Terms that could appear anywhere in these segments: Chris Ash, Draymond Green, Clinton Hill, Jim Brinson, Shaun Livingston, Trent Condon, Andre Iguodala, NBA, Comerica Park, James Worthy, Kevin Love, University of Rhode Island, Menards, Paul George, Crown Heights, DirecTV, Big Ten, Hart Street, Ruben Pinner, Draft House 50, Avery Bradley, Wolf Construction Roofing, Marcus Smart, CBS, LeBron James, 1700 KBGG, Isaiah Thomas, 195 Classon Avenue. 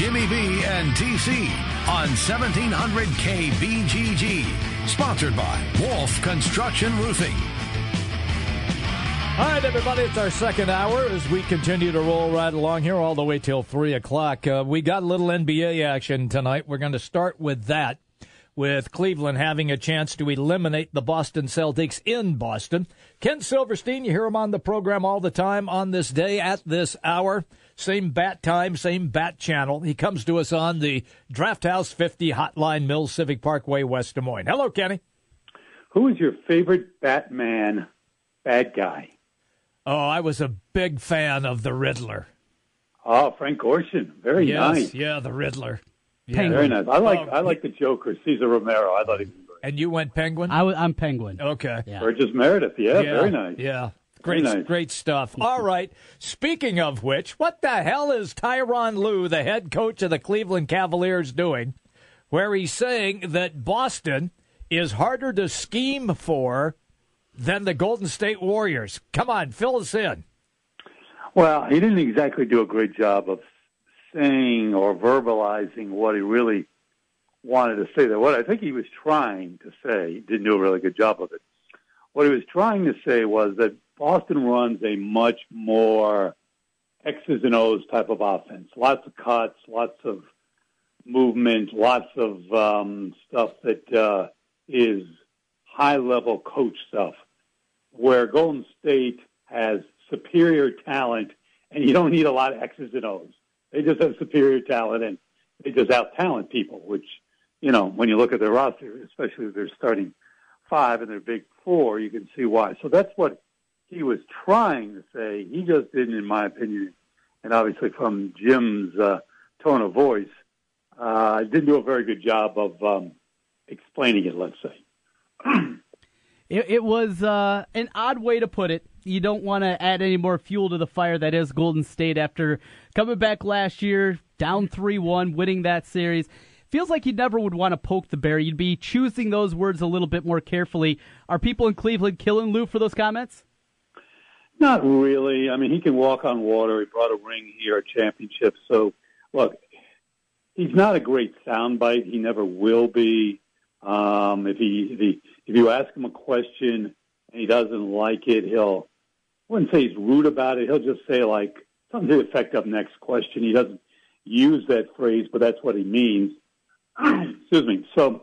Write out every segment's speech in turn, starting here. Jimmy B and TC on 1700 KBGG, sponsored by Wolf Construction Roofing. All right, everybody, it's our second hour as we continue to roll right along here all the way till 3 o'clock. We got a little NBA action tonight. We're going to start with that, with Cleveland having a chance to eliminate the Boston Celtics in Boston. Ken Silverstein, you hear him on the program all the time on this day at this hour. Same bat time, same bat channel. He comes to us on the Draft House 50 hotline, Mills Civic Parkway, West Des Moines. Hello, Kenny. Who is your favorite Batman bad guy? Oh, I was a big fan of the Riddler. Oh, Frank Gorshin. Very nice. Yeah, the Riddler. Yeah. Very nice. I like the Joker, Cesar Romero. I thought he was great. And you went Penguin? I'm Penguin. Okay. Yeah. Burgess Meredith. Yeah, very nice. Yeah, great stuff. All right. Speaking of which, what the hell is Tyronn Lue, the head coach of the Cleveland Cavaliers, doing, where he's saying that Boston is harder to scheme for than the Golden State Warriors? Come on, fill us in. Well, he didn't exactly do a great job of saying or verbalizing what he really wanted to say there. What I think he was trying to say, he didn't do a really good job of it. What he was trying to say was that Boston runs a much more X's and O's type of offense. Lots of cuts, lots of movement, lots of stuff that is high-level coach stuff, where Golden State has superior talent, and you don't need a lot of X's and O's. They just have superior talent, and they just out-talent people, which, you know, when you look at their roster, especially if they're starting five and their big four, you can see why. So that's what he was trying to say. He just didn't, in my opinion, and obviously from Jim's tone of voice, didn't do a very good job of explaining it, let's say. It was an odd way to put it. You don't want to add any more fuel to the fire that is Golden State after coming back last year, down 3-1, winning that series. Feels like you never would want to poke the bear. You'd be choosing those words a little bit more carefully. Are people in Cleveland killing Lou for those comments? Not really. I mean, he can walk on water. He brought a ring here, a championship. So, look, he's not a great soundbite. He never will be. If you ask him a question and he doesn't like it, he'll I wouldn't say he's rude about it. He'll just say, like, something to the effect of next question. He doesn't use that phrase, but that's what he means. Excuse me. So,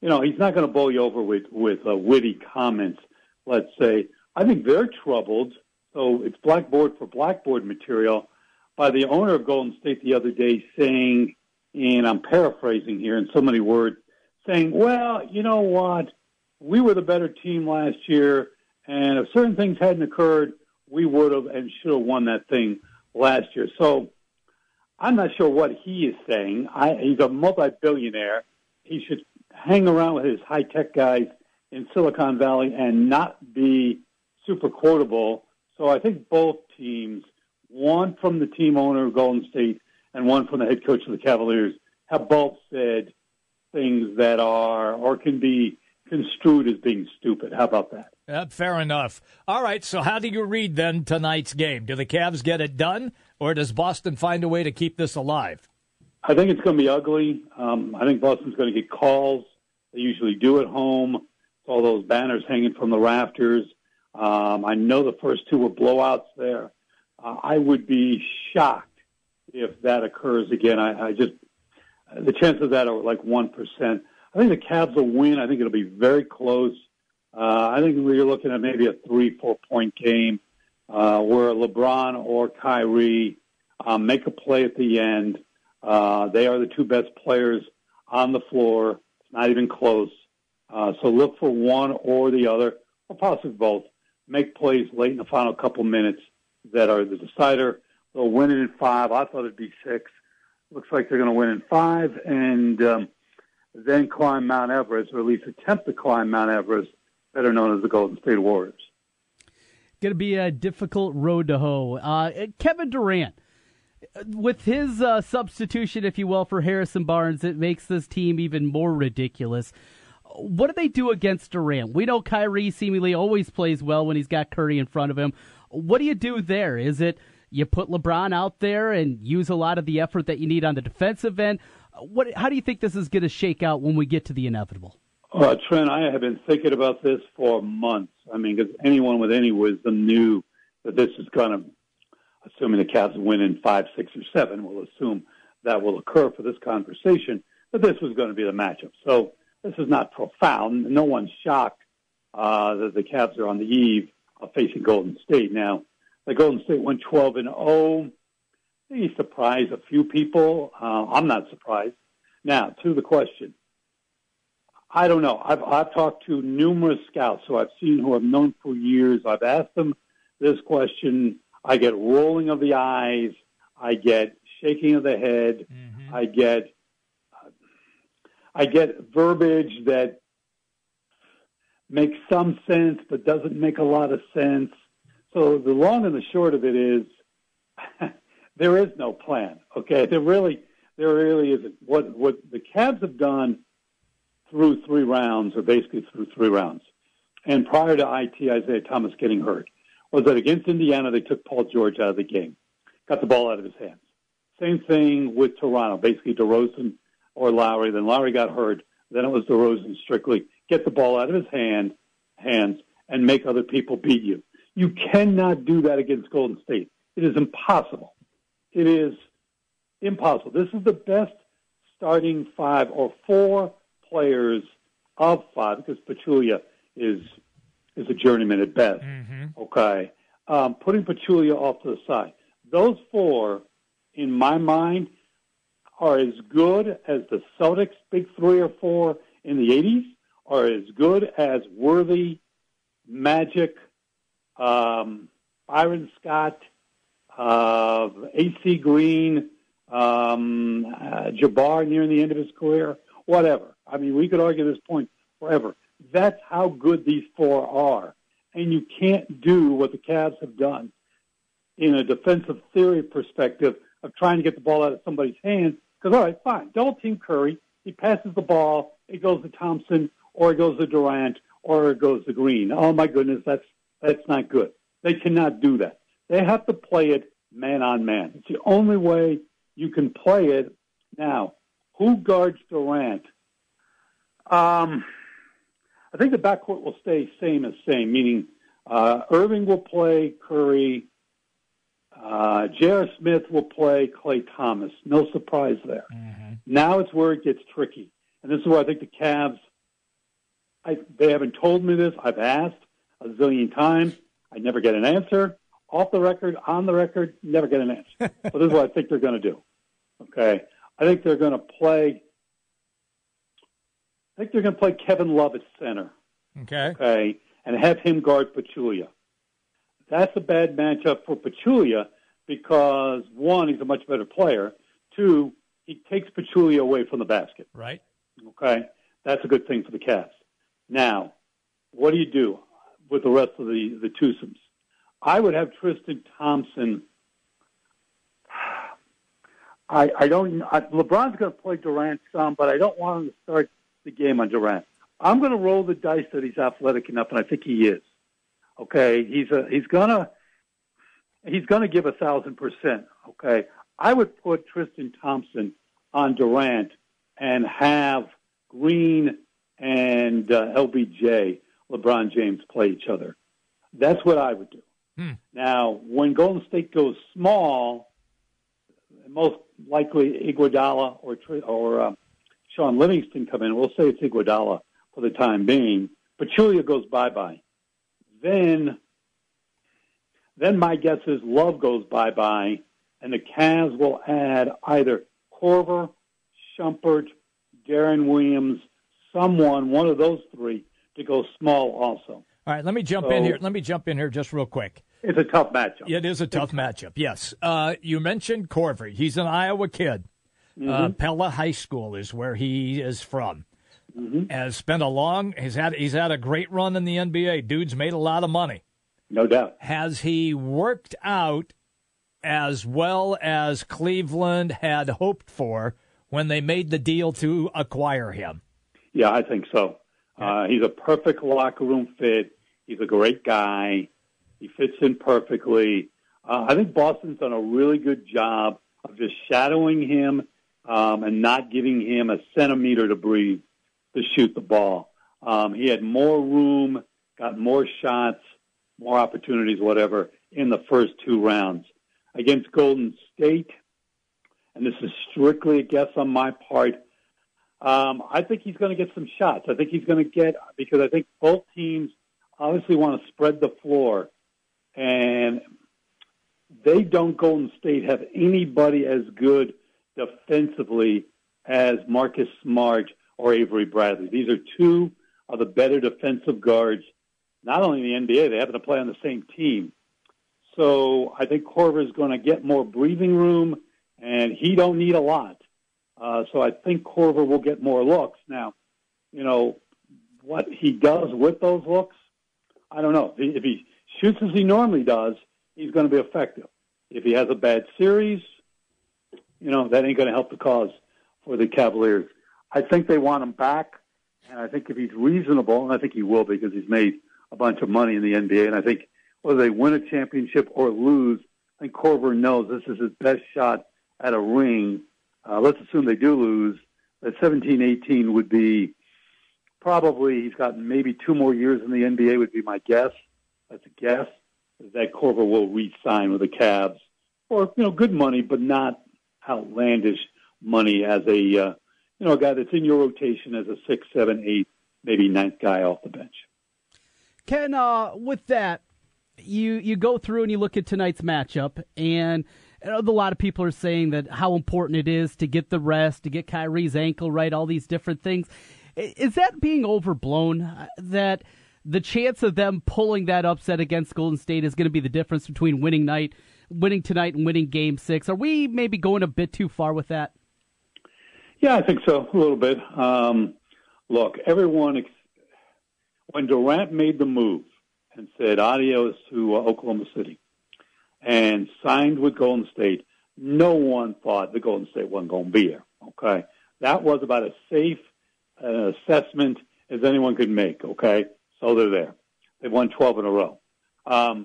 you know, he's not going to bowl you over with witty comments, let's say. I think they're troubled, so it's blackboard for blackboard material, by the owner of Golden State the other day saying, and I'm paraphrasing here in so many words, saying, well, you know what? We were the better team last year, and if certain things hadn't occurred, we would have and should have won that thing last year. So I'm not sure what he is saying. He's a multi-billionaire. He should hang around with his high-tech guys in Silicon Valley and not be super quotable. So I think both teams, one from the team owner of Golden State and one from the head coach of the Cavaliers, have both said things that are or can be construed as being stupid. How about that? Yep, fair enough. All right, so how do you read then tonight's game? Do the Cavs get it done, or does Boston find a way to keep this alive? I think it's going to be ugly. I think Boston's going to get calls. They usually do at home. All those banners hanging from the rafters. I know the first two were blowouts there. I would be shocked if that occurs again. The chances of that are like 1%. I think the Cavs will win. I think it'll be very close. I think we're looking at maybe a 3-4 point game where LeBron or Kyrie make a play at the end. They are the two best players on the floor. It's not even close. So look for one or the other, or possibly both. Make plays late in the final couple minutes that are the decider. They'll win it in 5. I thought it'd be 6. Looks like they're going to win in 5, and then climb Mount Everest, or at least attempt to climb Mount Everest, better known as the Golden State Warriors. Going to be a difficult road to hoe. Kevin Durant, with his substitution, if you will, for Harrison Barnes, it makes this team even more ridiculous. What do they do against Durant? We know Kyrie seemingly always plays well when he's got Curry in front of him. What do you do there? Is it you put LeBron out there and use a lot of the effort that you need on the defensive end. How do you think this is going to shake out when we get to the inevitable? Trent, I have been thinking about this for months. I mean, because anyone with any wisdom knew that this is going to, assuming the Cavs win in 5, 6, or 7, we'll assume that will occur for this conversation, that this was going to be the matchup. So this is not profound. No one's shocked that the Cavs are on the eve of facing Golden State. Now, the Golden State went 12-0. They surprised a few people. I'm not surprised. Now, to the question. I don't know. I've talked to numerous scouts who I've seen who I've known for years. I've asked them this question. I get rolling of the eyes. I get shaking of the head. Mm-hmm. I get verbiage that makes some sense but doesn't make a lot of sense. So the long and the short of it is there is no plan. Okay, there really isn't. What the Cavs have done through 3 rounds, or basically through 3 rounds, and prior to Isaiah Thomas getting hurt, was that against Indiana, they took Paul George out of the game, got the ball out of his hands. Same thing with Toronto, basically DeRozan or Lowry. Then Lowry got hurt. Then it was DeRozan strictly. Get the ball out of his hands and make other people beat you. You cannot do that against Golden State. It is impossible. It is impossible. This is the best starting 5 or 4 players of 5, because Pachulia is a journeyman at best. Mm-hmm. Okay. Putting Pachulia off to the side. Those 4, in my mind, are as good as the Celtics' big 3 or 4 in the 80s, are as good as Worthy, Magic, Byron Scott, A.C. Green, Jabbar near the end of his career, whatever. I mean, we could argue this point forever. That's how good these 4 are. And you can't do what the Cavs have done in a defensive theory perspective of trying to get the ball out of somebody's hands, because, all right, fine, double team Curry, he passes the ball, it goes to Thompson, or it goes to Durant, or it goes to Green. Oh, my goodness, that's not good. They cannot do that. They have to play it man on man. It's the only way you can play it. Now, who guards Durant? I think the backcourt will stay same as same, meaning Irving will play Curry, J.R. Smith will play Klay Thomas. No surprise there. Mm-hmm. Now it's where it gets tricky. And this is where I think the Cavs, they haven't told me this. I've asked a zillion times. I never get an answer. Off the record, on the record, never get an answer. So this is what I think they're going to do. Okay. I think they're going to play Kevin Love at center. Okay. And have him guard Pachulia. That's a bad matchup for Pachulia because, 1, he's a much better player. 2, he takes Pachulia away from the basket. Right. Okay. That's a good thing for the Cavs. Now, what do you do with the rest of the twosomes? I would have Tristan Thompson. LeBron's going to play Durant some, but I don't want him to start the game on Durant. I'm going to roll the dice that he's athletic enough, and I think he is. Okay, he's gonna give 1,000%. Okay, I would put Tristan Thompson on Durant and have Green and LBJ, LeBron James, play each other. That's what I would do. Hmm. Now, when Golden State goes small, most likely Iguodala or Shaun Livingston come in. We'll say it's Iguodala for the time being. Pachulia goes bye-bye. Then my guess is Love goes bye-bye, and the Cavs will add either Korver, Shumpert, Darren Williams, one of those 3, to go small also. All right, let me jump in here. Let me jump in here just real quick. It's a tough matchup. It is a tough matchup, yes. You mentioned Korver. He's an Iowa kid. Mm-hmm. Pella High School is where he is from. Mm-hmm. He's had a great run in the NBA. Dude's made a lot of money. No doubt. Has he worked out as well as Cleveland had hoped for when they made the deal to acquire him? Yeah, I think so. Okay. He's a perfect locker room fit. He's a great guy. He fits in perfectly. I think Boston's done a really good job of just shadowing him and not giving him a centimeter to breathe to shoot the ball. He had more room, got more shots, more opportunities, whatever, in the first two rounds. Against Golden State, and this is strictly a guess on my part, I think he's going to get some shots. I think he's going to get, because I think both teams obviously want to spread the floor, and they don't, Golden State, have anybody as good defensively as Marcus Smart or Avery Bradley. These are two of the better defensive guards, not only in the NBA, they happen to play on the same team. So I think Korver is going to get more breathing room, and he don't need a lot. So I think Korver will get more looks. Now, you know, what he does with those looks, I don't know. If he shoots as he normally does, he's going to be effective. If he has a bad series, you know, that ain't going to help the cause for the Cavaliers. I think they want him back, and I think if he's reasonable, and I think he will because he's made a bunch of money in the NBA, and I think whether they win a championship or lose, I think Korver knows this is his best shot at a ring. Let's assume they do lose. That 17-18 would be probably, he's got maybe two more years in the NBA would be my guess. That's a guess, that Korver will re-sign with the Cavs for, you know, good money, but not outlandish money as a, you know, a guy that's in your rotation as a 6, 7, 8, maybe ninth guy off the bench. Ken, with that, you go through and you look at tonight's matchup, and a lot of people are saying that how important it is to get the rest, to get Kyrie's ankle right, all these different things. Is that being overblown, that the chance of them pulling that upset against Golden State is going to be the difference between winning tonight and winning Game 6? Are we maybe going a bit too far with that? Yeah, I think so, a little bit. Look, everyone, when Durant made the move and said adios to Oklahoma City and signed with Golden State, no one thought the Golden State wasn't going to be here, okay? That was about as safe an assessment as anyone could make, okay? So they're there. They've won 12 in a row. I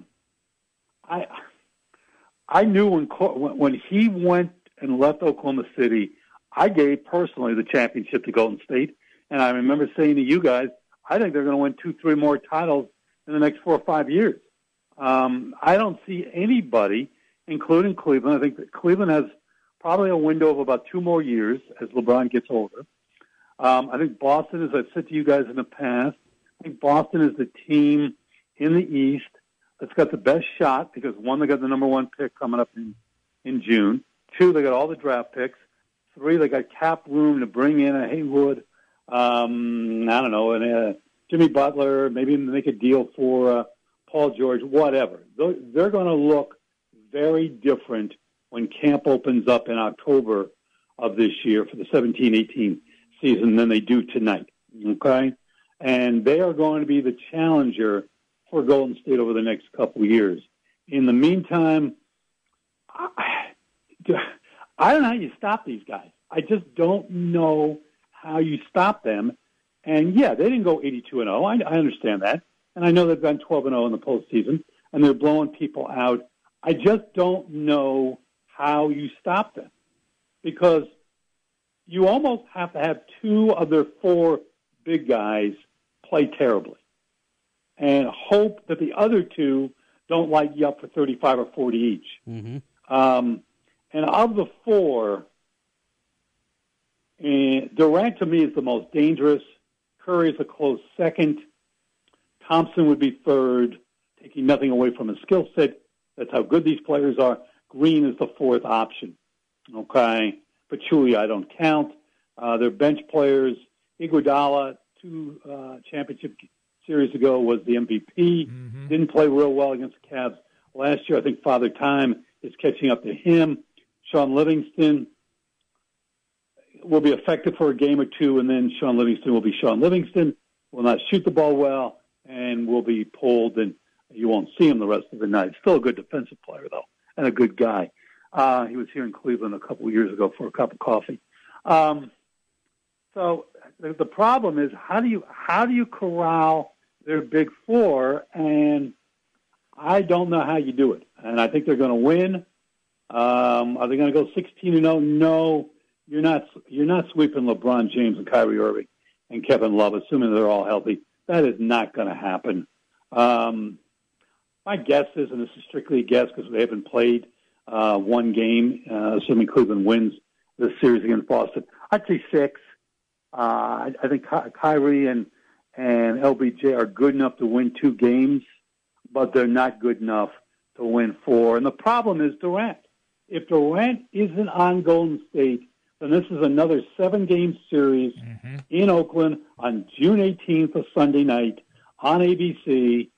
knew when he went and left Oklahoma City, I gave personally the championship to Golden State, and I remember saying to you guys, I think they're going to win 2, 3 more titles in the next 4 or 5 years. I don't see anybody, including Cleveland. I think that Cleveland has probably a window of about 2 more years as LeBron gets older. I think Boston, as I've said to you guys in the past, I think Boston is the team in the East that's got the best shot because, one, they got the number 1 pick coming up in June. 2, they got all the draft picks. 3, they got cap room to bring in a Haywood, I don't know, and Jimmy Butler, maybe make a deal for Paul George, whatever. They're going to look very different when camp opens up in October of this year for the 17-18 season than they do tonight, okay? And they are going to be the challenger for Golden State over the next couple of years. In the meantime, I don't know how you stop these guys. I just don't know how you stop them. And, yeah, they didn't go 82-0. I understand that. And I know they've gone 12-0 in the postseason, and they're blowing people out. I just don't know how you stop them because you almost have to have 2 of their 4 big guys play terribly and hope that the other 2 don't light you up for 35 or 40 each. Mm-hmm. And of the 4, Durant, to me, is the most dangerous. Curry is a close second. Thompson would be third, taking nothing away from his skill set. That's how good these players are. Green is the 4th option. Okay? Pachulia, I don't count. They're bench players. Iguodala, 2 championship series ago, was the MVP. Mm-hmm. Didn't play real well against the Cavs last year. I think Father Time is catching up to him. Shaun Livingston will be effective for a game or 2, and then Shaun Livingston will be Shaun Livingston, will not shoot the ball well, and will be pulled, and you won't see him the rest of the night. Still a good defensive player, though, and a good guy. He was here in Cleveland a couple of years ago for a cup of coffee. So the problem is how do you corral their big 4? And I don't know how you do it. And I think they're going to win. Are they going to go 16-0? No, you're not sweeping LeBron James and Kyrie Irving and Kevin Love, assuming they're all healthy. That is not going to happen. My guess is, and this is strictly a guess because they haven't played one game, assuming Cleveland wins this series against Boston, I'd say 6. I think Kyrie and LBJ are good enough to win 2 games, but they're not good enough to win 4. And the problem is Durant. If Durant isn't on Golden State, then this is another 7-game series in Oakland on June 18th, a Sunday night, on ABC,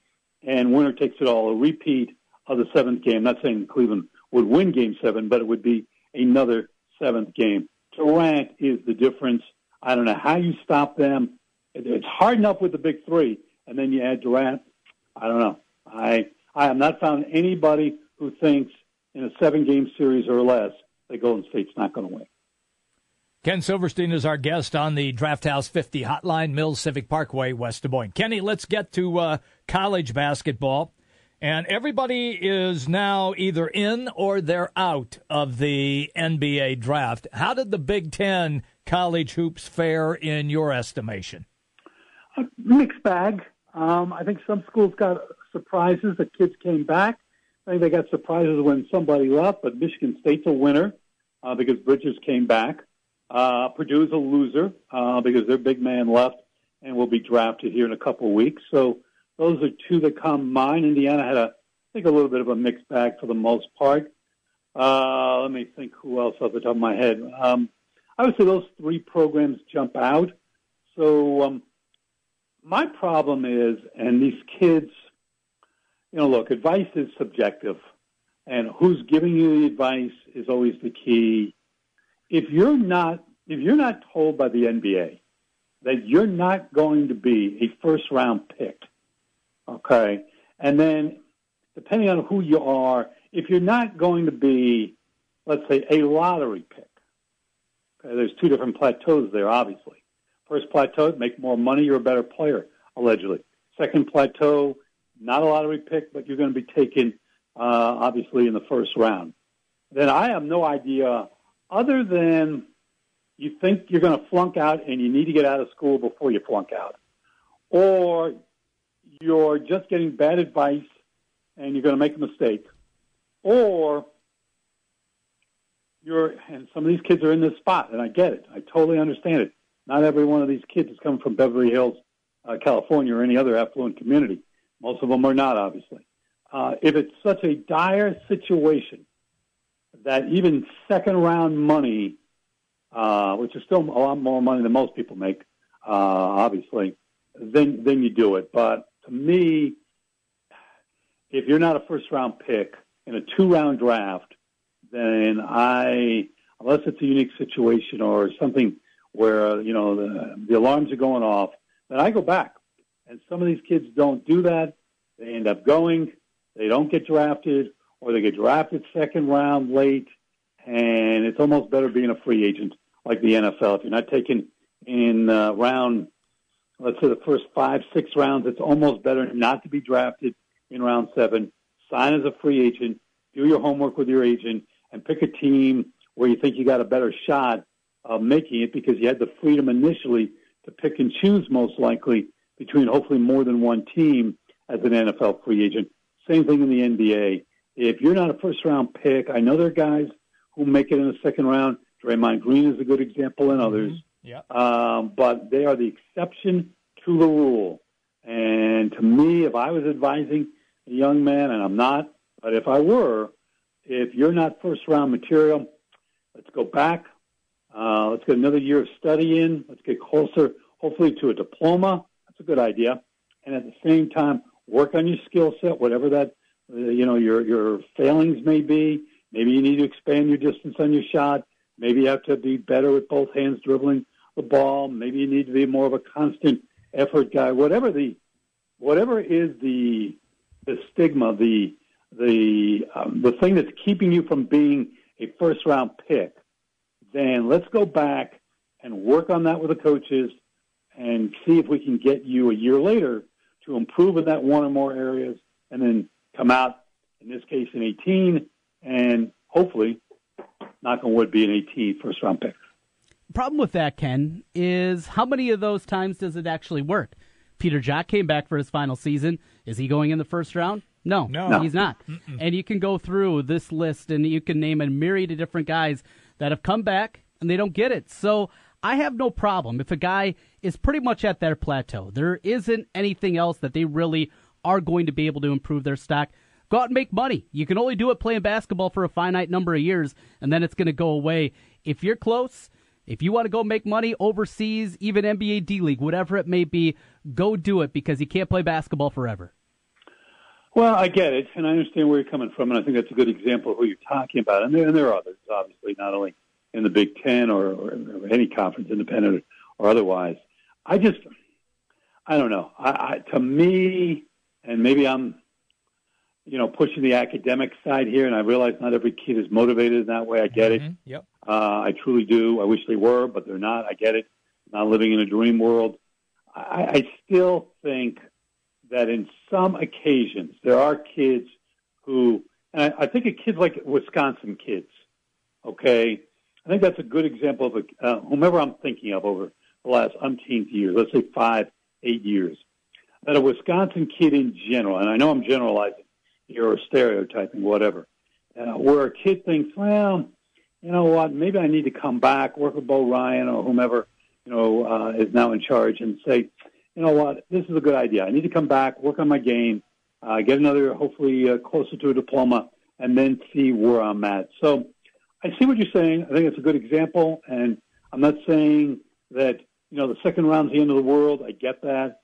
and winner takes it all, a repeat of the 7th game. I'm not saying Cleveland would win Game 7, but it would be another 7th game. Durant is the difference. I don't know how you stop them. It's hard enough with the big 3, and then you add Durant. I don't know. I have not found anybody who thinks in a 7-game series or less that Golden State's not going to win. Ken Silverstein is our guest on the Draft House 50 hotline, Mills Civic Parkway, West Des Moines. Kenny, let's get to college basketball. And everybody is now either in or they're out of the NBA draft. How did the Big Ten college hoops fare in your estimation? A mixed bag. I think some schools got surprises that kids came back. I think they got surprises when somebody left, but Michigan State's a winner because Bridges came back. Purdue's a loser because their big man left and will be drafted here in a couple of weeks. So those are 2 that come to mind. Indiana had, a little bit of a mixed bag for the most part. Let me think who else off the top of my head. I would say those 3 programs jump out. So my problem is, and these kids, look, advice is subjective. And who's giving you the advice is always the key. If you're not told by the NBA that you're not going to be a first-round pick, okay, and then depending on who you are, if you're not going to be, let's say, a lottery pick, okay, there's 2 different plateaus there, obviously. First plateau, make more money, you're a better player, allegedly. Second plateau, not a lottery pick, but you're going to be taken, obviously, in the first round. Then I have no idea. Other than you think you're going to flunk out and you need to get out of school before you flunk out, or you're just getting bad advice and you're going to make a mistake, or and some of these kids are in this spot, and I get it. I totally understand it. Not every one of these kids is coming from Beverly Hills, California, or any other affluent community. Most of them are not, obviously. If it's such a dire situation that even second-round money, which is still a lot more money than most people make, obviously, then you do it. But to me, if you're not a first-round pick in a 2-round draft, then unless it's a unique situation or something where, the alarms are going off, then I go back. And some of these kids don't do that. They end up going. They don't get drafted. Or they get drafted second round late, and it's almost better being a free agent like the NFL. If you're not taken in let's say the first 5-6 rounds, it's almost better not to be drafted in round 7. Sign as a free agent, do your homework with your agent, and pick a team where you think you got a better shot of making it because you had the freedom initially to pick and choose most likely between hopefully more than one team as an NFL free agent. Same thing in the NBA. If you're not a first-round pick, I know there are guys who make it in the second round. Draymond Green is a good example and others. Yeah. But they are the exception to the rule. And to me, if I was advising a young man, and I'm not, but if I were, if you're not first-round material, let's go back. Let's get another year of study in. Let's get closer, hopefully, to a diploma. That's a good idea. And at the same time, work on your skill set, whatever that your failings may be. Maybe you need to expand your distance on your shot. Maybe you have to be better with both hands dribbling the ball. Maybe you need to be more of a constant effort guy. Whatever is the stigma, the thing that's keeping you from being a first round pick, then let's go back and work on that with the coaches and see if we can get you a year later to improve in that one or more areas and then come out, in this case, in 18, and hopefully, knock on wood, be an 18 first-round pick. The problem with that, Ken, is how many of those times does it actually work? Peter Jott came back for his final season. Is he going in the first round? No. He's not. Mm-mm. And you can go through this list, and you can name a myriad of different guys that have come back, and they don't get it. So I have no problem if a guy is pretty much at their plateau. There isn't anything else that they really are going to be able to improve their stock. Go out and make money. You can only do it playing basketball for a finite number of years, and then it's going to go away. If you're close, if you want to go make money overseas, even NBA D-League, whatever it may be, go do it because you can't play basketball forever. Well, I get it, and I understand where you're coming from, and I think that's a good example of who you're talking about. And there are others, obviously, not only in the Big Ten or any conference, independent or otherwise. I don't know. To me, and maybe I'm, pushing the academic side here, and I realize not every kid is motivated in that way. I get it. Yep. I truly do. I wish they were, but they're not. I get it. Not living in a dream world. I still think that in some occasions there are kids who, and I think a kid like Wisconsin kids, okay, I think that's a good example of whomever I'm thinking of over the last umpteenth years, let's say 5-8 years, that a Wisconsin kid in general, and I know I'm generalizing here or stereotyping, whatever, where a kid thinks, well, you know what, maybe I need to come back, work with Bo Ryan or whomever, is now in charge and say, you know what, this is a good idea. I need to come back, work on my game, get another, hopefully closer to a diploma, and then see where I'm at. So I see what you're saying. I think it's a good example, and I'm not saying that, the second round's the end of the world. I get that.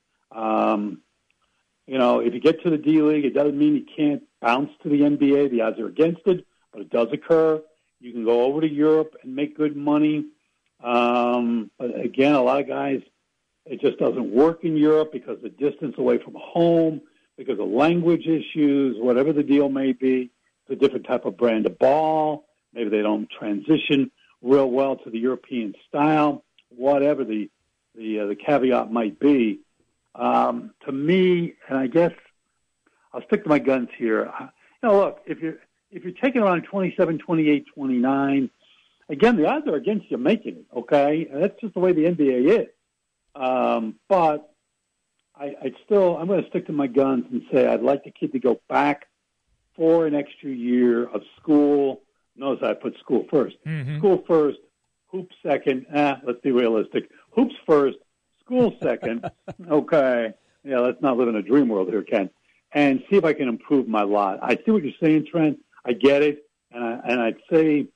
If you get to the D-League, it doesn't mean you can't bounce to the NBA. The odds are against it, but it does occur. You can go over to Europe and make good money. But again, a lot of guys, it just doesn't work in Europe because the distance away from home, because of language issues, whatever the deal may be. It's a different type of brand of ball. Maybe they don't transition real well to the European style, whatever the caveat might be. To me, and I guess I'll stick to my guns here. Look, if you're taking around 27, 28, 29, again, the odds are against you making it, okay? And that's just the way the NBA is. But I'm going to stick to my guns and say I'd like the kid to go back for an extra year of school. Notice I put school first. Mm-hmm. School first, hoops second. Let's be realistic. Hoops first, school second. Okay. Yeah, let's not live in a dream world here, Ken. And see if I can improve my lot. I see what you're saying, Trent. I get it. And I'd say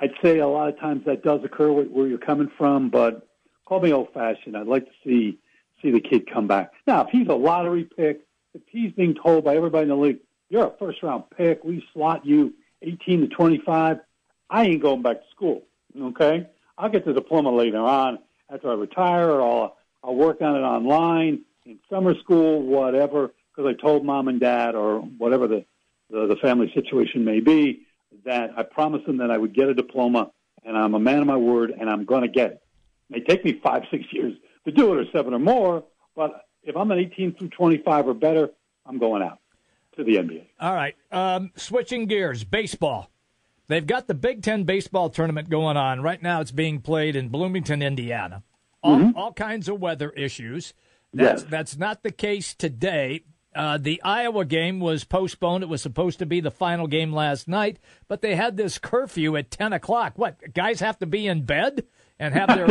a lot of times that does occur where you're coming from, but call me old-fashioned. I'd like to see the kid come back. Now, if he's a lottery pick, if he's being told by everybody in the league, you're a first-round pick, we slot you 18 to 25, I ain't going back to school, okay? I'll get the diploma later on after I retire, or I'll work on it online, in summer school, whatever, because I told mom and dad or whatever the family situation may be that I promised them that I would get a diploma, and I'm a man of my word, and I'm going to get it. It may take me 5-6 years to do it, or 7 or more, but if I'm an 18 through 25 or better, I'm going out to the NBA. All right. Switching gears, baseball. They've got the Big Ten baseball tournament going on. Right now it's being played in Bloomington, Indiana. All kinds of weather issues. That's not the case today. The Iowa game was postponed. It was supposed to be the final game last night, but they had this curfew at 10 o'clock. What, guys have to be in bed and have their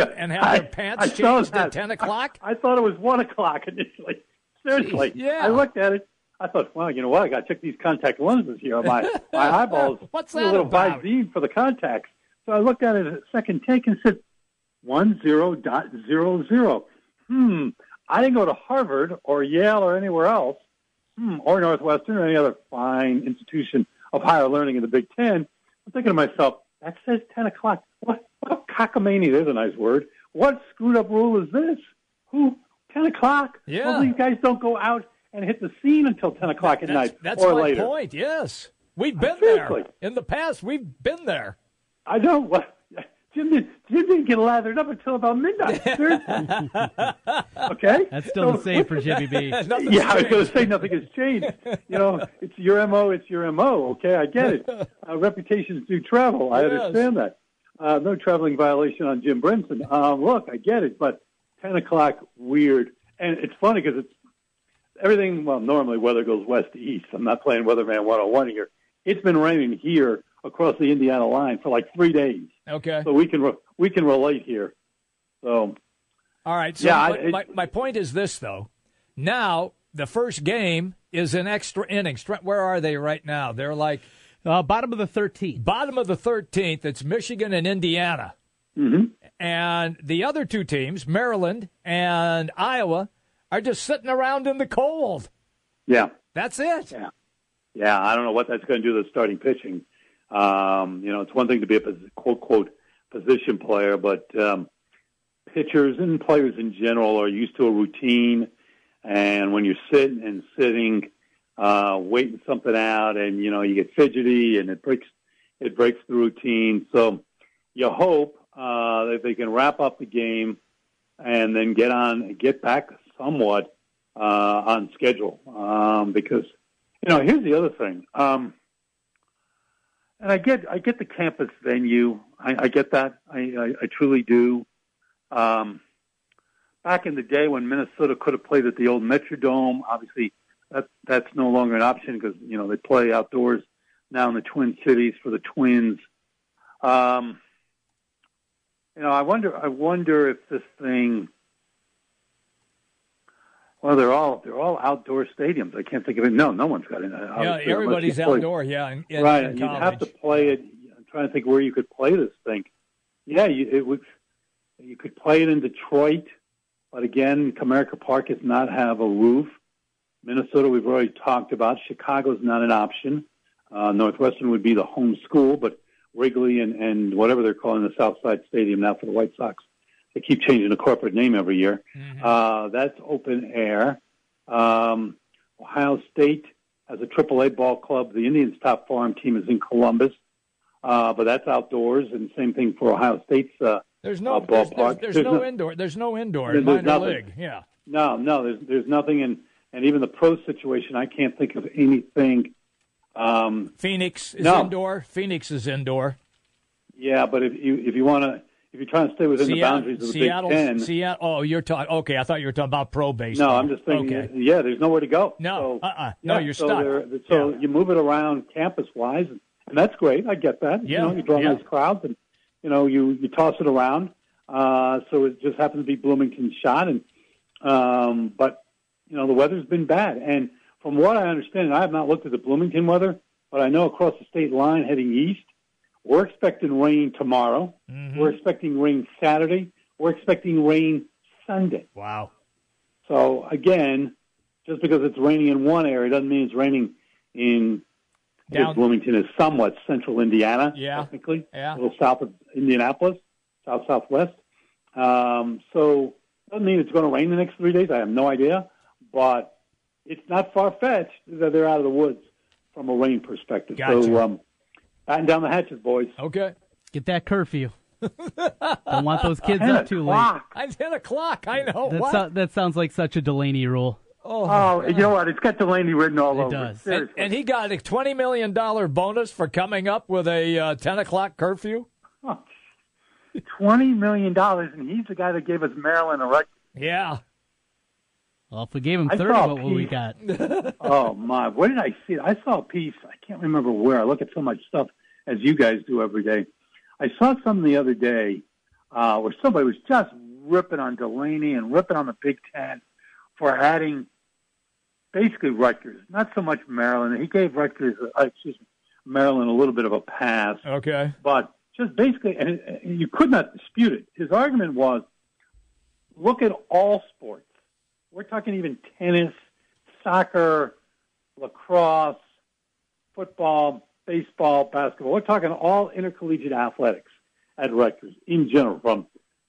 pants changed at 10 o'clock? I thought it was 1 o'clock initially. Seriously. Yeah. I looked at it. I thought, well, you know what? I got to check these contact lenses here. My eyeballs. What's that? A little Visine for the contacts. So I looked at it at second take and said, 10.00. I didn't go to Harvard or Yale or anywhere else, or Northwestern or any other fine institution of higher learning in the Big Ten. I'm thinking to myself, that says 10 o'clock. What cockamamie, there's a nice word. What screwed up rule is this? 10 o'clock? Yeah. Well, these guys don't go out and hit the scene until 10 o'clock at night or later. That's my point, yes. We've been there. In the past, we've been there. I know. Jim didn't get lathered up until about midnight. Okay? That's still the same for Jimmy B. Yeah, I was going to say nothing has changed. You know, it's your MO, Okay, I get it. Reputations do travel. I understand that. No traveling violation on Jim Brinson. Look, I get it, but 10 o'clock, weird. And it's funny because it's everything, well, normally weather goes west to east. I'm not playing Weatherman 101 here. It's been raining here across the Indiana line for like 3 days. Okay. So we can relate here. So, all right. So yeah, my point is this, though. Now, the first game is an extra innings. Where are they right now? They're like bottom of the 13th. Bottom of the 13th. It's Michigan and Indiana. Mm-hmm. And the other two teams, Maryland and Iowa, are just sitting around in the cold. Yeah. That's it. Yeah. Yeah, I don't know what that's going to do to the starting pitching. You know, it's one thing to be a quote-quote position player, but pitchers and players in general are used to a routine. And when you're sitting, waiting something out, and, you know, you get fidgety and it breaks the routine. So you hope that they can wrap up the game and then get back somewhat on schedule because, you know, here's the other thing. And I get the campus venue. I get that. I truly do. Back in the day when Minnesota could have played at the old Metrodome, obviously that's no longer an option because, you know, they play outdoors now in the Twin Cities for the Twins. You know, I wonder if this thing. Well, they're all outdoor stadiums. I can't think of it. No one's got it. Yeah, everybody's outdoor. Yeah, right. And you'd have to play it. I'm trying to think where you could play this thing. Yeah, you could play it in Detroit, but again, Comerica Park does not have a roof. Minnesota, we've already talked about. Chicago's not an option. Northwestern would be the home school, but Wrigley and whatever they're calling the Southside Stadium now for the White Sox. They keep changing the corporate name every year. Mm-hmm. That's open air. Ohio State has a AAA ball club. The Indians' top farm team is in Columbus, but that's outdoors. And same thing for Ohio State's ballpark. There's no indoor. There's no indoor in minor league. Yeah. No. There's nothing. And even the pro situation, I can't think of anything. Phoenix is indoor. Yeah, but if you want to. If you're trying to stay within the boundaries of the Big Ten. You're talking – okay, I thought you were talking about pro baseball. No, I'm just saying, okay. Yeah, there's nowhere to go. No, no, you're stuck. So you move it around campus-wise, and that's great. I get that. Yeah. You know, you draw nice crowds, and, you know, you toss it around. So it just happens to be Bloomington's shot. And but, you know, the weather's been bad. And from what I understand, and I have not looked at the Bloomington weather, but I know across the state line heading east, we're expecting rain tomorrow. Mm-hmm. We're expecting rain Saturday. We're expecting rain Sunday. Wow. So, again, just because it's raining in one area doesn't mean it's raining in Bloomington is somewhat central Indiana, technically. Yeah. A little south of Indianapolis, southwest. So it doesn't mean it's going to rain the next 3 days. I have no idea. But it's not far-fetched that they're out of the woods from a rain perspective. Gotcha. So, batten down the hatches, boys. Okay. Get that curfew. Don't want those kids up too late. It's 10 o'clock. I know. That sounds like such a Delaney rule. Oh you know what? It's got Delaney written all over it. It does. Seriously. And he got a $20 million bonus for coming up with a 10 o'clock curfew? Huh. $20 million, and he's the guy that gave us Maryland a record. Yeah. Well, if we gave him 30, what would we got? Oh, my. Where did I see it? I saw a piece. I can't remember where. I look at so much stuff, as you guys do every day. I saw something the other day where somebody was just ripping on Delaney and ripping on the Big Ten for adding basically Rutgers, not so much Maryland. He gave Rutgers, Maryland a little bit of a pass. Okay. But just basically, and you could not dispute it. His argument was, look at all sports. We're talking even tennis, soccer, lacrosse, football, baseball, basketball. We're talking all intercollegiate athletics at Rutgers in general, from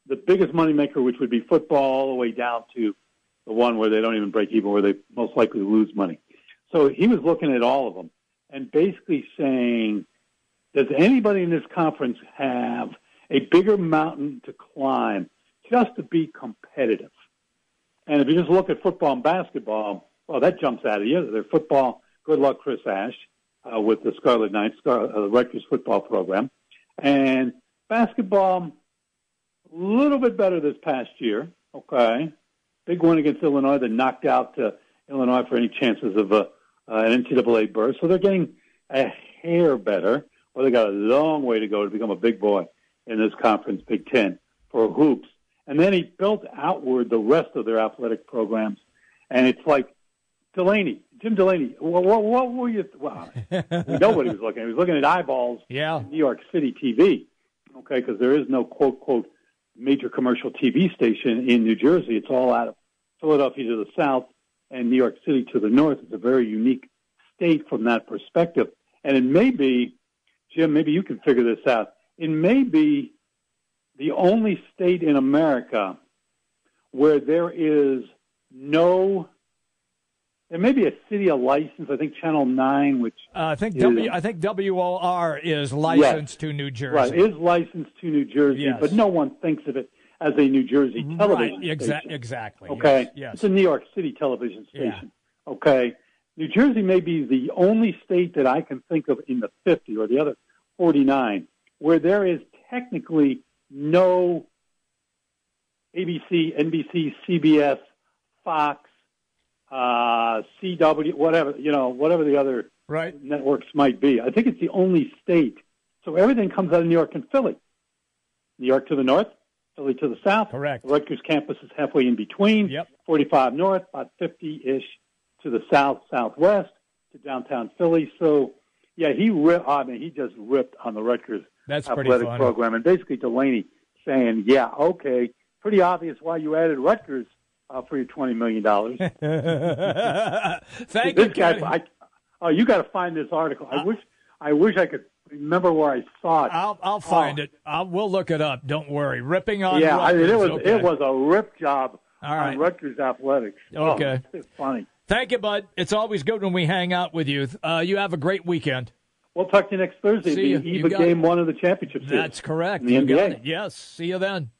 the biggest moneymaker, which would be football, all the way down to the one where they don't even break even, where they most likely lose money. So he was looking at all of them and basically saying, does anybody in this conference have a bigger mountain to climb just to be competitive. And if you just look at football and basketball, well, that jumps out of you. Their football, good luck, Chris Ash, with the Scarlet Knights, the Rutgers football program. And basketball, a little bit better this past year, okay? Big win against Illinois. They knocked out Illinois for any chances of an NCAA berth. So they're getting a hair better. Well, they got a long way to go to become a big boy in this conference, Big Ten, for hoops. And then he built outward the rest of their athletic programs. And it's like Jim Delaney, what were you? Well, we know what he was looking at. He was looking at eyeballs in New York City TV, okay, because there is no, quote, quote, major commercial TV station in New Jersey. It's all out of Philadelphia to the south and New York City to the north. It's a very unique state from that perspective. And it may be, Jim, maybe you can figure this out, it may be the only state in America where there is no, there may be a city of license. I think Channel 9, which I think WOR is licensed to New Jersey. Right, is licensed to New Jersey, but no one thinks of it as a New Jersey television station. Exactly. Okay, yes. It's a New York City television station. Yeah. Okay, New Jersey may be the only state that I can think of in the 50 or the other 49 where there is technically no ABC, NBC, CBS, Fox, CW, whatever the other networks might be. I think it's the only state. So everything comes out of New York and Philly. New York to the north, Philly to the south. Correct. The Rutgers campus is halfway in between. Yep. 45 north, about 50-ish to the south, southwest, to downtown Philly. So, yeah, he just ripped on the Rutgers athletic program. And basically Delaney saying, yeah, okay, pretty obvious why you added Rutgers for your $20 million. Thank you, Kenny. You got to find this article. I wish I could remember where I saw it. I'll find it. We'll lock it up. Don't worry. Ripping on Rutgers. Yeah, it was a rip job on Rutgers athletics. Okay. Oh, it's funny. Thank you, bud. It's always good when we hang out with you. You have a great weekend. We'll talk to you next Thursday. See you. You got game one of the championship series. That's correct. In the NBA. Yes. See you then.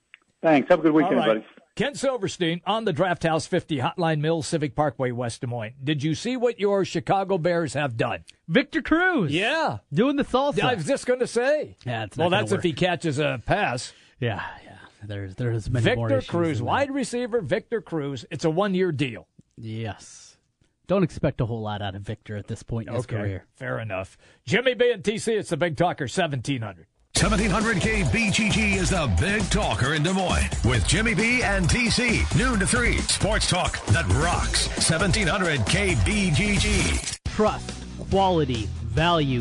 Thanks. Have a good weekend, buddy. Ken Silverstein on the Draft House 50 Hotline, Mills Civic Parkway, West Des Moines. Did you see what your Chicago Bears have done? Victor Cruz. Yeah. Doing the salsa. I was just going to say. Yeah, it's not that's work. If he catches a pass. Yeah. There's many more issues. Victor Cruz, wide receiver Victor Cruz. It's a one-year deal. Yes. Don't expect a whole lot out of Victor at this point in his career. Fair enough. Jimmy B and TC, it's the Big Talker 1700. 1700 KBGG is the Big Talker in Des Moines with Jimmy B and TC. Noon to 3, sports talk that rocks. 1700 KBGG. Trust, quality, value.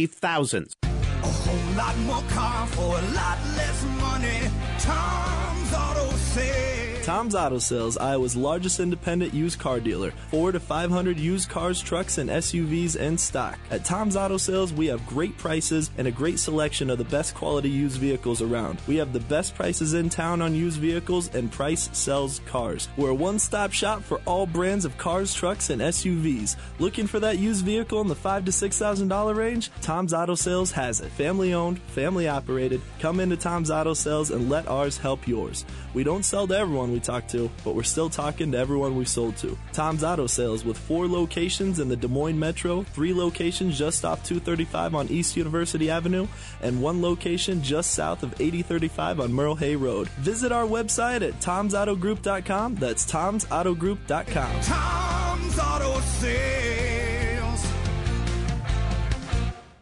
thousands. A whole lot more car for a lot less money. Tom's Auto Sales. Tom's Auto Sales, Iowa's largest independent used car dealer. 400 to 500 used cars, trucks, and SUVs in stock. At Tom's Auto Sales, we have great prices and a great selection of the best quality used vehicles around. We have the best prices in town on used vehicles, and Price sells cars. We're a one-stop shop for all brands of cars, trucks, and SUVs. Looking for that used vehicle in the $5,000 to $6,000 range? Tom's Auto Sales has it. Family-owned, family-operated. Come into Tom's Auto Sales and let ours help yours. We don't sell to everyone we talk to, but we're still talking to everyone we've sold to. Tom's Auto Sales, with 4 locations in the Des Moines Metro, 3 locations just off 235 on East University Avenue, and 1 location just south of 8035 on Merle Hay Road. Visit our website at tomsautogroup.com. That's tomsautogroup.com. Tom's Auto Sales.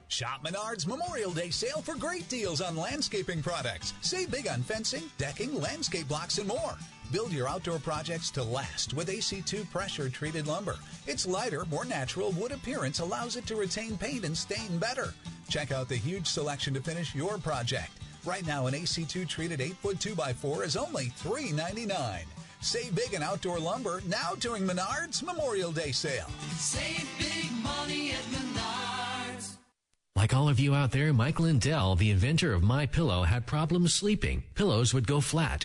Shop Menards Memorial Day sale for great deals on landscaping products. Save big on fencing, decking, landscape blocks, and more. Build your outdoor projects to last with AC2 pressure-treated lumber. Its lighter, more natural wood appearance allows it to retain paint and stain better. Check out the huge selection to finish your project. Right now, an AC2 treated 8-foot 2x4 is only $3.99. Save big on outdoor lumber now during Menards Memorial Day sale. Save big money at Menards. Like all of you out there, Mike Lindell, the inventor of MyPillow, had problems sleeping. Pillows would go flat.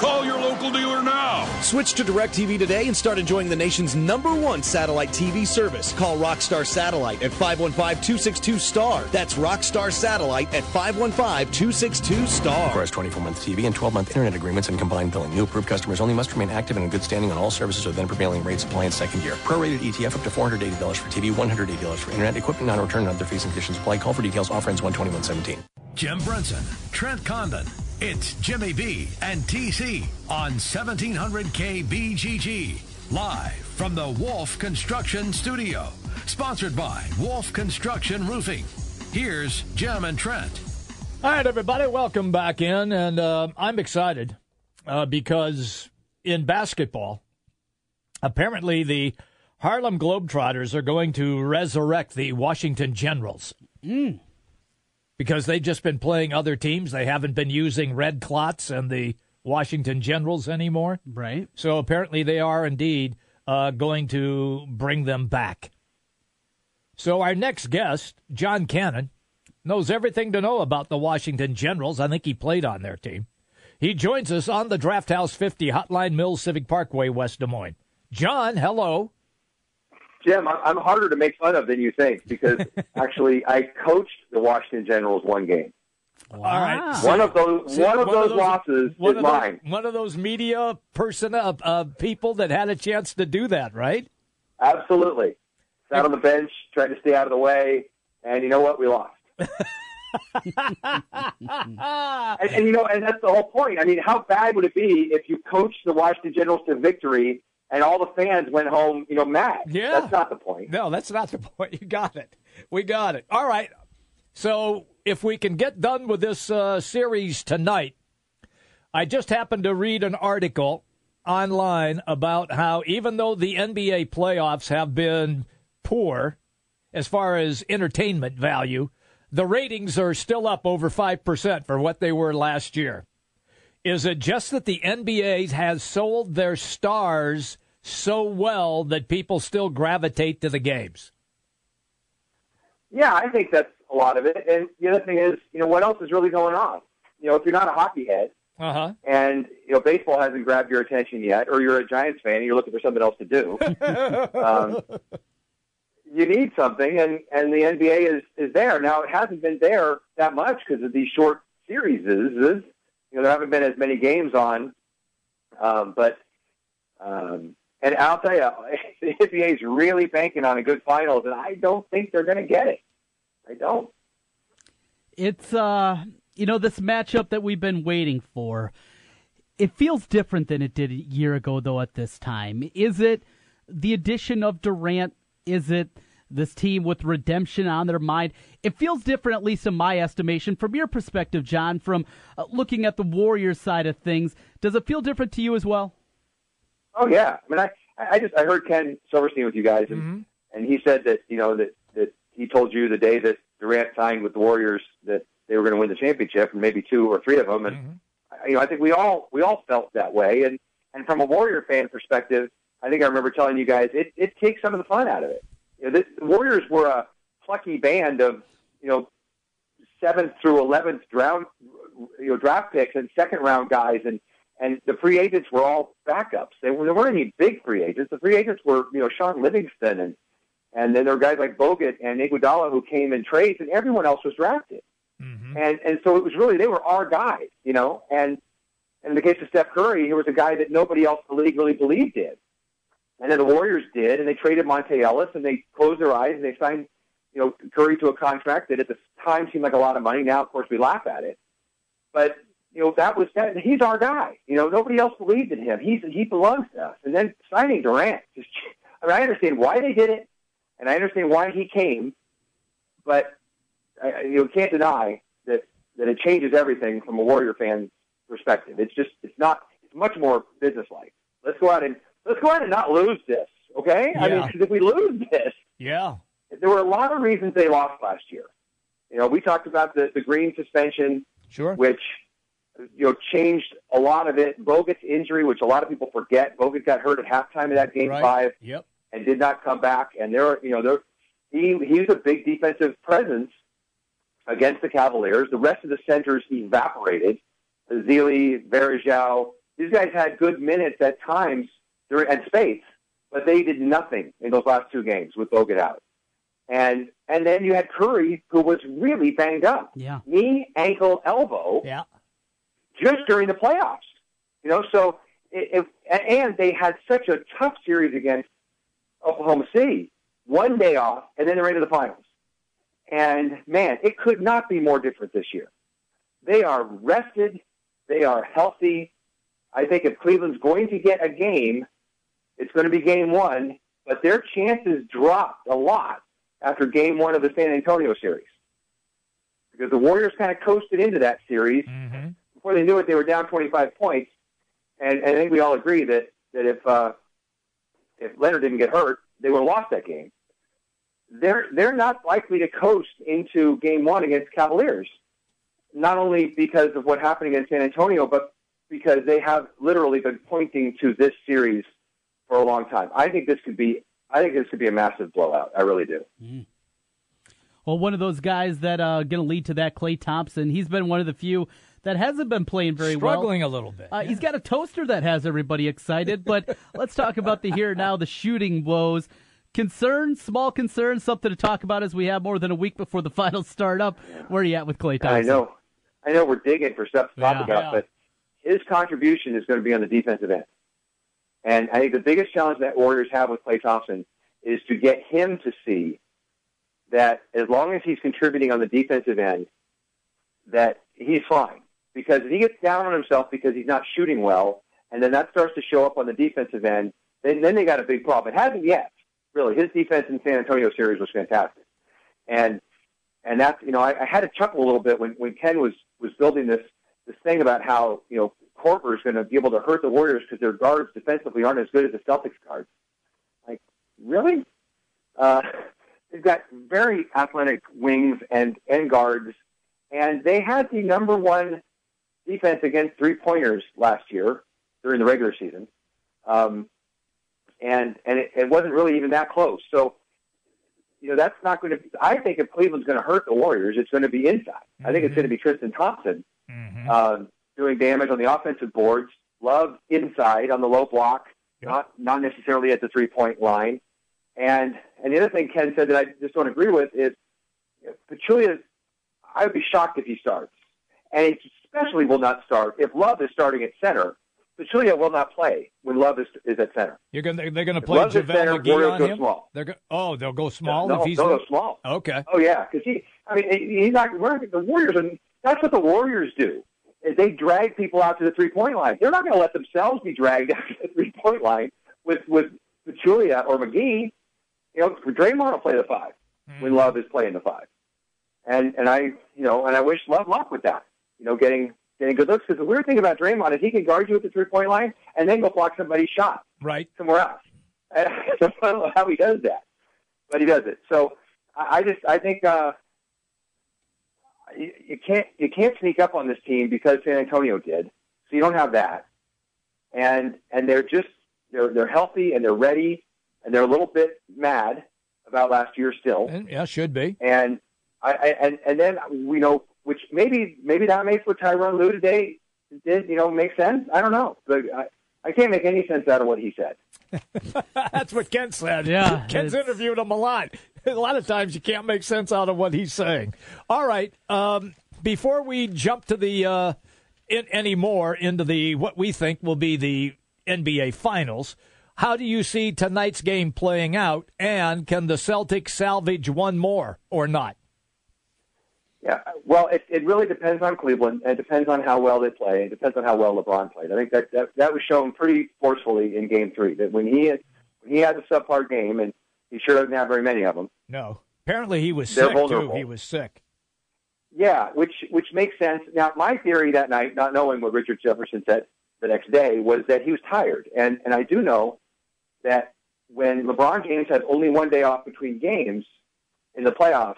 Call your local dealer now. Switch to DirecTV today and start enjoying the nation's #1 satellite TV service. Call Rockstar Satellite at 515-262-STAR. That's Rockstar Satellite at 515-262-STAR. For us 24-month TV and 12-month internet agreements and combined billing. New approved customers only must remain active and in good standing on all services or then prevailing rates apply in second year. Prorated ETF up to $480 for TV, $180 for internet, equipment non-return, and other fees and conditions apply. Call for details. Offer ends 1/21/17. Jim Brunson, Trent Condon. It's Jimmy B and TC on 1700 KBGG. Live from the Wolf Construction Studio. Sponsored by Wolf Construction Roofing. Here's Jim and Trent. All right, everybody, welcome back in. And I'm excited because in basketball, Apparently, the Harlem Globetrotters are going to resurrect the Washington Generals. Because they've just been playing other teams. They haven't been using Red Clots and the Washington Generals anymore. Right. So apparently they are indeed going to bring them back. So our next guest, John Cannon, knows everything to know about the Washington Generals. I think he played on their team. He joins us on the Draft House 50 Hotline Mills Civic Parkway, West Des Moines. John, hello. Jim, I'm harder to make fun of than you think because actually I coached the Washington Generals one game. Wow. All right. One of those losses is mine. One of those media personnel people that had a chance to do that, right? Absolutely. Sat on the bench, tried to stay out of the way, and you know what? We lost. and that's the whole point. I mean, how bad would it be if you coached the Washington Generals to victory and all the fans went home, mad? Yeah. That's not the point. No, that's not the point. You got it. We got it. All right. So if we can get done with this series tonight, I just happened to read an article online about how even though the NBA playoffs have been poor as far as entertainment value, the ratings are still up over 5% for what they were last year. Is it just that the NBA has sold their stars so well that people still gravitate to the games? Yeah, I think that's a lot of it. And the other thing is, what else is really going on? If you're not a hockey head and, baseball hasn't grabbed your attention yet, or you're a Giants fan and you're looking for something else to do, you need something, and the NBA is there. Now, it hasn't been there that much because of these short series. There haven't been as many games on. And I'll tell you, the NBA is really banking on a good finals, and I don't think they're going to get it. I don't. It's, this matchup that we've been waiting for, it feels different than it did a year ago, though, at this time. Is it the addition of Durant? Is it this team with redemption on their mind? It feels different, at least in my estimation. From your perspective, John, from looking at the Warriors side of things, does it feel different to you as well? Oh, yeah. I mean, I heard Ken Silverstein with you guys, and, and he said that, that he told you the day that Durant signed with the Warriors that they were going to win the championship, and maybe two or three of them. And, I think we all felt that way. And from a Warrior fan perspective, I think I remember telling you guys it takes some of the fun out of it. The Warriors were a plucky band of 7th through 11th round draft picks and second round guys, and the free agents were all backups. There weren't any big free agents. The free agents were Shaun Livingston and then there were guys like Bogut and Iguodala who came in trades, and everyone else was drafted. And so it was really they were our guys, And in the case of Steph Curry, he was a guy that nobody else in the league really believed in. And then the Warriors did, and they traded Monte Ellis, and they closed their eyes, and they signed, Curry to a contract that at the time seemed like a lot of money. Now, of course, we laugh at it, but that was that. He's our guy. Nobody else believed in him. He belongs to us. And then signing Durant, I understand why they did it, and I understand why he came, but you can't deny that it changes everything from a Warrior fan's perspective. It's much more businesslike. Let's go ahead and not lose this, okay? Yeah. I mean, because if we lose this, there were a lot of reasons they lost last year. We talked about the Green suspension, which changed a lot of it. Bogut's injury, which a lot of people forget. Bogut got hurt at halftime of that game 5, and did not come back. And he was a big defensive presence against the Cavaliers. The rest of the centers evaporated. Zealy, Varejao, these guys had good minutes at times. And Spates, but they did nothing in those last two games with Bogut out. And then you had Curry, who was really banged up. Yeah. Knee, ankle, elbow. Yeah. Just during the playoffs. So and they had such a tough series against Oklahoma City. One day off, and then they're into the finals. And, man, it could not be more different this year. They are rested. They are healthy. I think if Cleveland's going to get a game, it's going to be game one, but their chances dropped a lot after game one of the San Antonio series because the Warriors kind of coasted into that series. Before they knew it, they were down 25 points, and I think we all agree that if if Leonard didn't get hurt, they would have lost that game. They're not likely to coast into game one against Cavaliers, not only because of what happened against San Antonio, but because they have literally been pointing to this series for a long time. I think this could be a massive blowout. I really do. Mm. Well, one of those guys that going to lead to that, Klay Thompson, he's been one of the few that hasn't been playing very well. Struggling a little bit. Yeah. He's got a toaster that has everybody excited, but let's talk about the here now, the shooting woes. Concerns, small concerns, something to talk about as we have more than a week before the finals start up. Where are you at with Klay Thompson? I know we're digging for stuff to talk about, but his contribution is going to be on the defensive end. And I think the biggest challenge that Warriors have with Klay Thompson is to get him to see that as long as he's contributing on the defensive end, that he's fine. Because if he gets down on himself because he's not shooting well, and then that starts to show up on the defensive end, then they got a big problem. It hasn't yet. Really, his defense in San Antonio series was fantastic, and that's, you know, I had to chuckle a little bit when Ken was building this thing about how, you know, Korver is going to be able to hurt the Warriors because their guards defensively aren't as good as the Celtics guards. Like, really? They've got very athletic wings and guards, and they had the number one defense against three-pointers last year during the regular season. And it wasn't really even that close. So, you know, that's not going to be, I think if Cleveland's going to hurt the Warriors, it's going to be inside. Mm-hmm. I think it's going to be Tristan Thompson doing damage on the offensive boards, Love inside on the low block, not necessarily at the three-point line. And the other thing Ken said that I just don't agree with is, you know, Pachulia, I would be shocked if he starts. And he especially will not start if Love is starting at center. Pachulia will not play when Love is at center. They're going to play JaVale McGee on him? Small. They'll go small? No, if he's they'll go small. Okay. Oh, yeah, because he's not – the Warriors – that's what the Warriors do, is they drag people out to the three-point line. They're not going to let themselves be dragged out to the three-point line with Pachulia or McGee. You know, Draymond will play the five when Love is playing the five. And I wish Love luck with that, you know, getting good looks, because the weird thing about Draymond is he can guard you at the three-point line and then go block somebody's shot somewhere else. And I don't know how he does that, but he does it. So I think you can't sneak up on this team because San Antonio did. So you don't have that, and they're healthy and they're ready and they're a little bit mad about last year still. And, yeah, should be. And then we know. Which maybe that makes what Tyronn Lue today did, you know, make sense. I don't know. But I can't make any sense out of what he said. That's what Ken said. Yeah, Ken's interviewed him a lot. A lot of times you can't make sense out of what he's saying. All right. Before we jump to the what we think will be the NBA Finals, how do you see tonight's game playing out? And can the Celtics salvage one more or not? Yeah, well, it really depends on Cleveland. It depends on how well they play. It depends on how well LeBron played. I think that was shown pretty forcefully in Game 3, that when he had a subpar game, and he sure doesn't have very many of them. No. Apparently he was sick, vulnerable. Too. He was sick. Yeah, which makes sense. Now, my theory that night, not knowing what Richard Jefferson said the next day, was that he was tired. And I do know that when LeBron James had only one day off between games in the playoffs,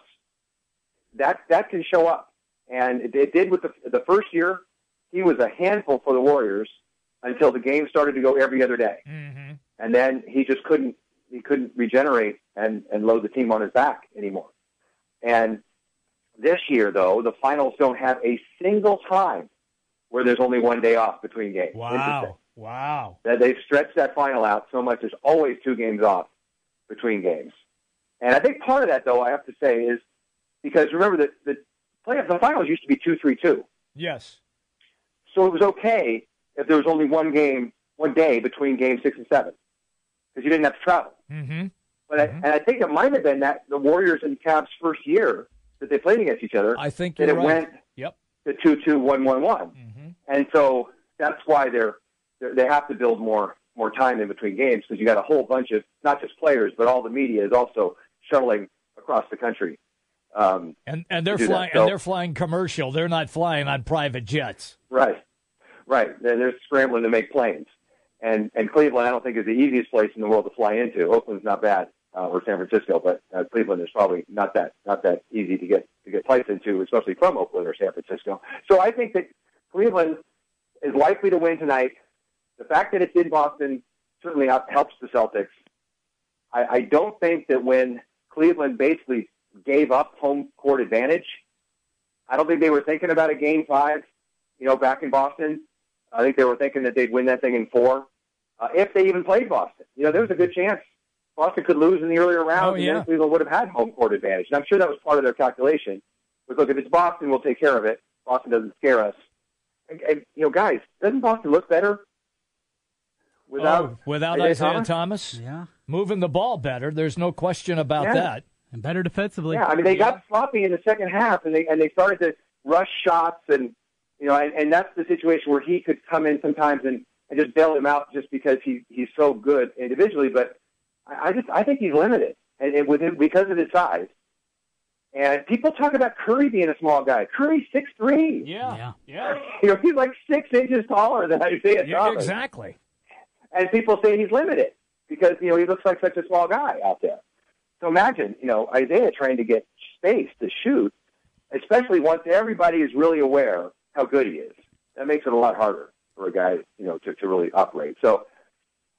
That can show up, and it did with the first year. He was a handful for the Warriors until the game started to go every other day, and then he just couldn't regenerate and load the team on his back anymore. And this year, though, the finals don't have a single time where there's only one day off between games. Wow! That they've stretched that final out so much. There's always two games off between games, and I think part of that, though, I have to say is. Because remember that the finals used to be 2-3-2. Yes. So it was okay if there was only one day between game 6 and 7, because you didn't have to travel. I think it might have been that the Warriors and Cavs' first year that they played against each other. I think that went to 2-2-1-1-1, and so that's why they have to build more time in between games, because you got a whole bunch of not just players but all the media is also shuttling across the country. And they're flying. So, and they're flying commercial. They're not flying on private jets. Right. They're scrambling to make planes, And Cleveland, I don't think, is the easiest place in the world to fly into. Oakland's not bad, or San Francisco, but Cleveland is probably not that easy to get flights into, especially from Oakland or San Francisco. So I think that Cleveland is likely to win tonight. The fact that it's in Boston certainly helps the Celtics. I don't think that when Cleveland basically gave up home court advantage, I don't think they were thinking about a game five, back in Boston. I think they were thinking that they'd win that thing in four. If they even played Boston. There was a good chance Boston could lose in the earlier round, and then Cleveland would have had home court advantage. And I'm sure that was part of their calculation. But look, if it's Boston, we'll take care of it. Boston doesn't scare us. And guys, doesn't Boston look better without Isaiah Thomas? Yeah. Moving the ball better, there's no question about that. And better defensively. Yeah, they got sloppy in the second half, and they started to rush shots, and and that's the situation where he could come in sometimes and just bail him out just because he's so good individually. But I think he's limited, and with him, because of his size. And people talk about Curry being a small guy. Curry's 6'3". Yeah. He's like 6 inches taller than Isaiah Thomas. Exactly. And people say he's limited because he looks like such a small guy out there. So imagine Isaiah trying to get space to shoot, especially once everybody is really aware how good he is. That makes it a lot harder for a guy, to really operate. So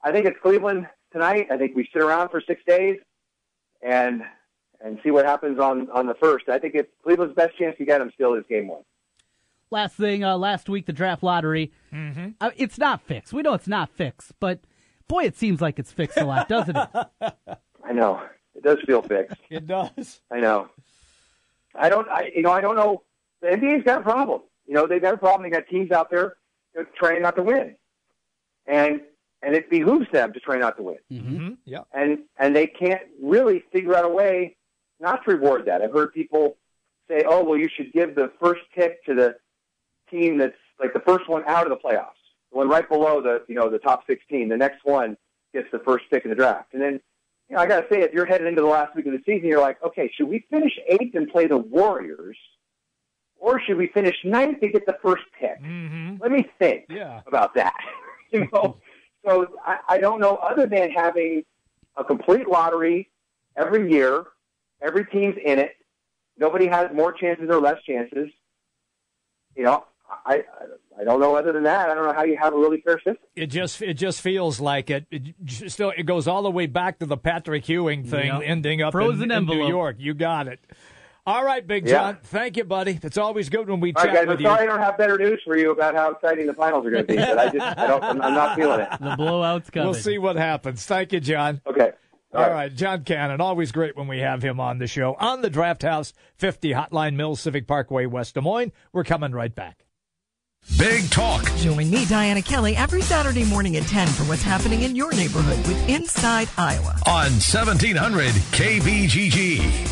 I think it's Cleveland tonight. I think we sit around for 6 days and see what happens on the first. I think it's Cleveland's best chance to get him still is game one. Last thing, last week, the draft lottery. Mm-hmm. It's not fixed. We know it's not fixed, but boy, it seems like it's fixed a lot, doesn't it? I know. It does feel fixed. It does. I know. I don't know. The NBA's got a problem. They've got a problem. They got teams out there trying not to win, and it behooves them to try not to win. Mm-hmm. Yeah. And they can't really figure out a way not to reward that. I've heard people say, "Oh, well, you should give the first pick to the team that's like the first one out of the playoffs, the one right below the top 16. The next one gets the first pick in the draft." And then I got to say, if you're headed into the last week of the season, you're like, "Okay, should we finish 8th and play the Warriors?" Or should we finish 9th to get the first pick? Mm-hmm. Let me think about that. So I don't know, other than having a complete lottery every year, every team's in it, nobody has more chances or less chances. I don't know. Other than that, I don't know how you have a really fair system. It just feels like it. It goes all the way back to the Patrick Ewing thing, ending up in New York. You got it. All right, Big John. Yeah. Thank you, buddy. It's always good when we chat with you. I'm sorry I don't have better news for you about how exciting the finals are going to be, but I'm not feeling it. The blowout's coming. We'll see what happens. Thank you, John. Okay. All right, John Cannon. Always great when we have him on the show. On the Draft House 50 Hotline, Mills Civic Parkway, West Des Moines. We're coming right back. Big Talk. Join me, Diana Kelly, every Saturday morning at 10 for what's happening in your neighborhood with Inside Iowa. On 1700 KBGG.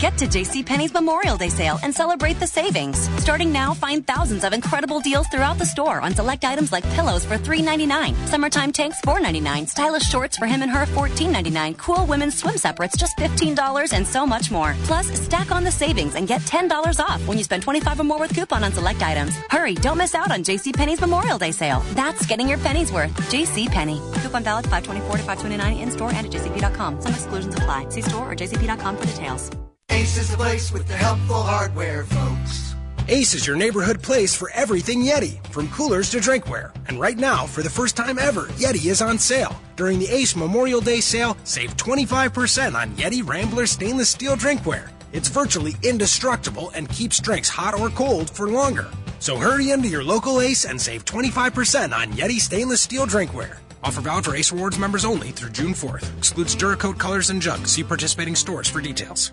Get to JCPenney's Memorial Day sale and celebrate the savings. Starting now, find thousands of incredible deals throughout the store on select items like pillows for $3.99, summertime tanks $4.99, stylish shorts for him and her $14.99, cool women's swim separates just $15, and so much more. Plus, stack on the savings and get $10 off when you spend $25 or more with coupon on select items. Hurry, don't miss out on JCPenney's Memorial Day sale. That's getting your pennies worth. JCPenney. Coupon valid 5/24 to 5/29 in-store and at jcp.com. Some exclusions apply. See store or jcp.com for details. Ace is the place with the helpful hardware, folks. Ace is your neighborhood place for everything Yeti, from coolers to drinkware. And right now, for the first time ever, Yeti is on sale. During the Ace Memorial Day sale, save 25% on Yeti Rambler stainless steel drinkware. It's virtually indestructible and keeps drinks hot or cold for longer. So hurry into your local Ace and save 25% on Yeti stainless steel drinkware. Offer valid for Ace Rewards members only through June 4th. Excludes Duracoat colors and jug. See participating stores for details.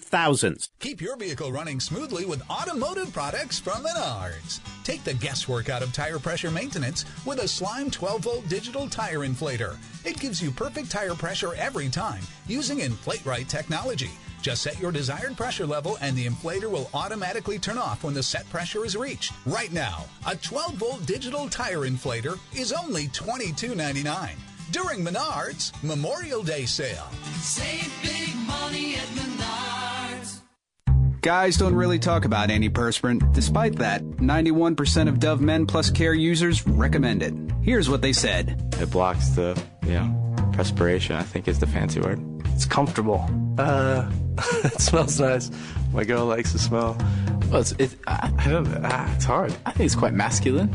thousands. Keep your vehicle running smoothly with automotive products from Menards. Take the guesswork out of tire pressure maintenance with a Slime 12-volt digital tire inflator. It gives you perfect tire pressure every time using InflateRite technology. Just set your desired pressure level and the inflator will automatically turn off when the set pressure is reached. Right now, a 12-volt digital tire inflator is only $22.99. during Menards Memorial Day sale. Save big money at Menards. Guys don't really talk about antiperspirant. Despite that, 91% of Dove Men Plus Care users recommend it. Here's what they said. It blocks the, perspiration, I think is the fancy word. It's comfortable. It smells nice. My girl likes the smell. Well, it's hard. I think it's quite masculine.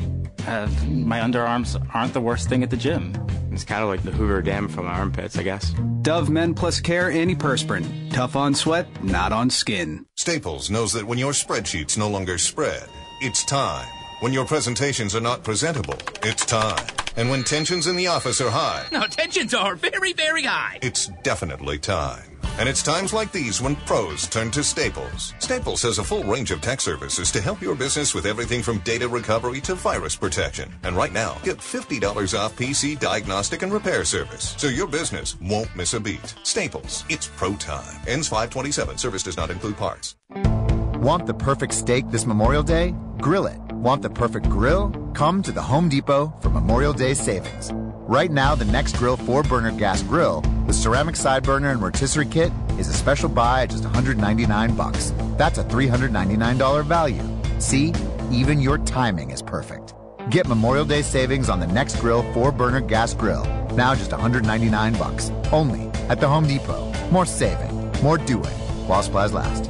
My underarms aren't the worst thing at the gym. It's kind of like the Hoover Dam from my armpits, I guess. Dove Men Plus Care Antiperspirant. Tough on sweat, not on skin. Staples knows that when your spreadsheets no longer spread, it's time. When your presentations are not presentable, it's time. And when tensions in the office are high. No, tensions are very, very high. It's definitely time. And it's times like these when pros turn to Staples. Staples has a full range of tech services to help your business with everything from data recovery to virus protection. And right now, get $50 off PC diagnostic and repair service, so your business won't miss a beat. Staples, it's pro time. Ends 5/27. Service does not include parts. Want the perfect steak this Memorial Day? Grill it. Want the perfect grill? Come to the Home Depot for Memorial Day savings. Right now, the next grill 4-burner gas grill with ceramic side burner and rotisserie kit is a special buy at just $199. That's a $399 value. See, even your timing is perfect. Get Memorial Day savings on the next grill 4-burner gas grill, now just $199, only at the Home Depot. More saving, more doing, while supplies last.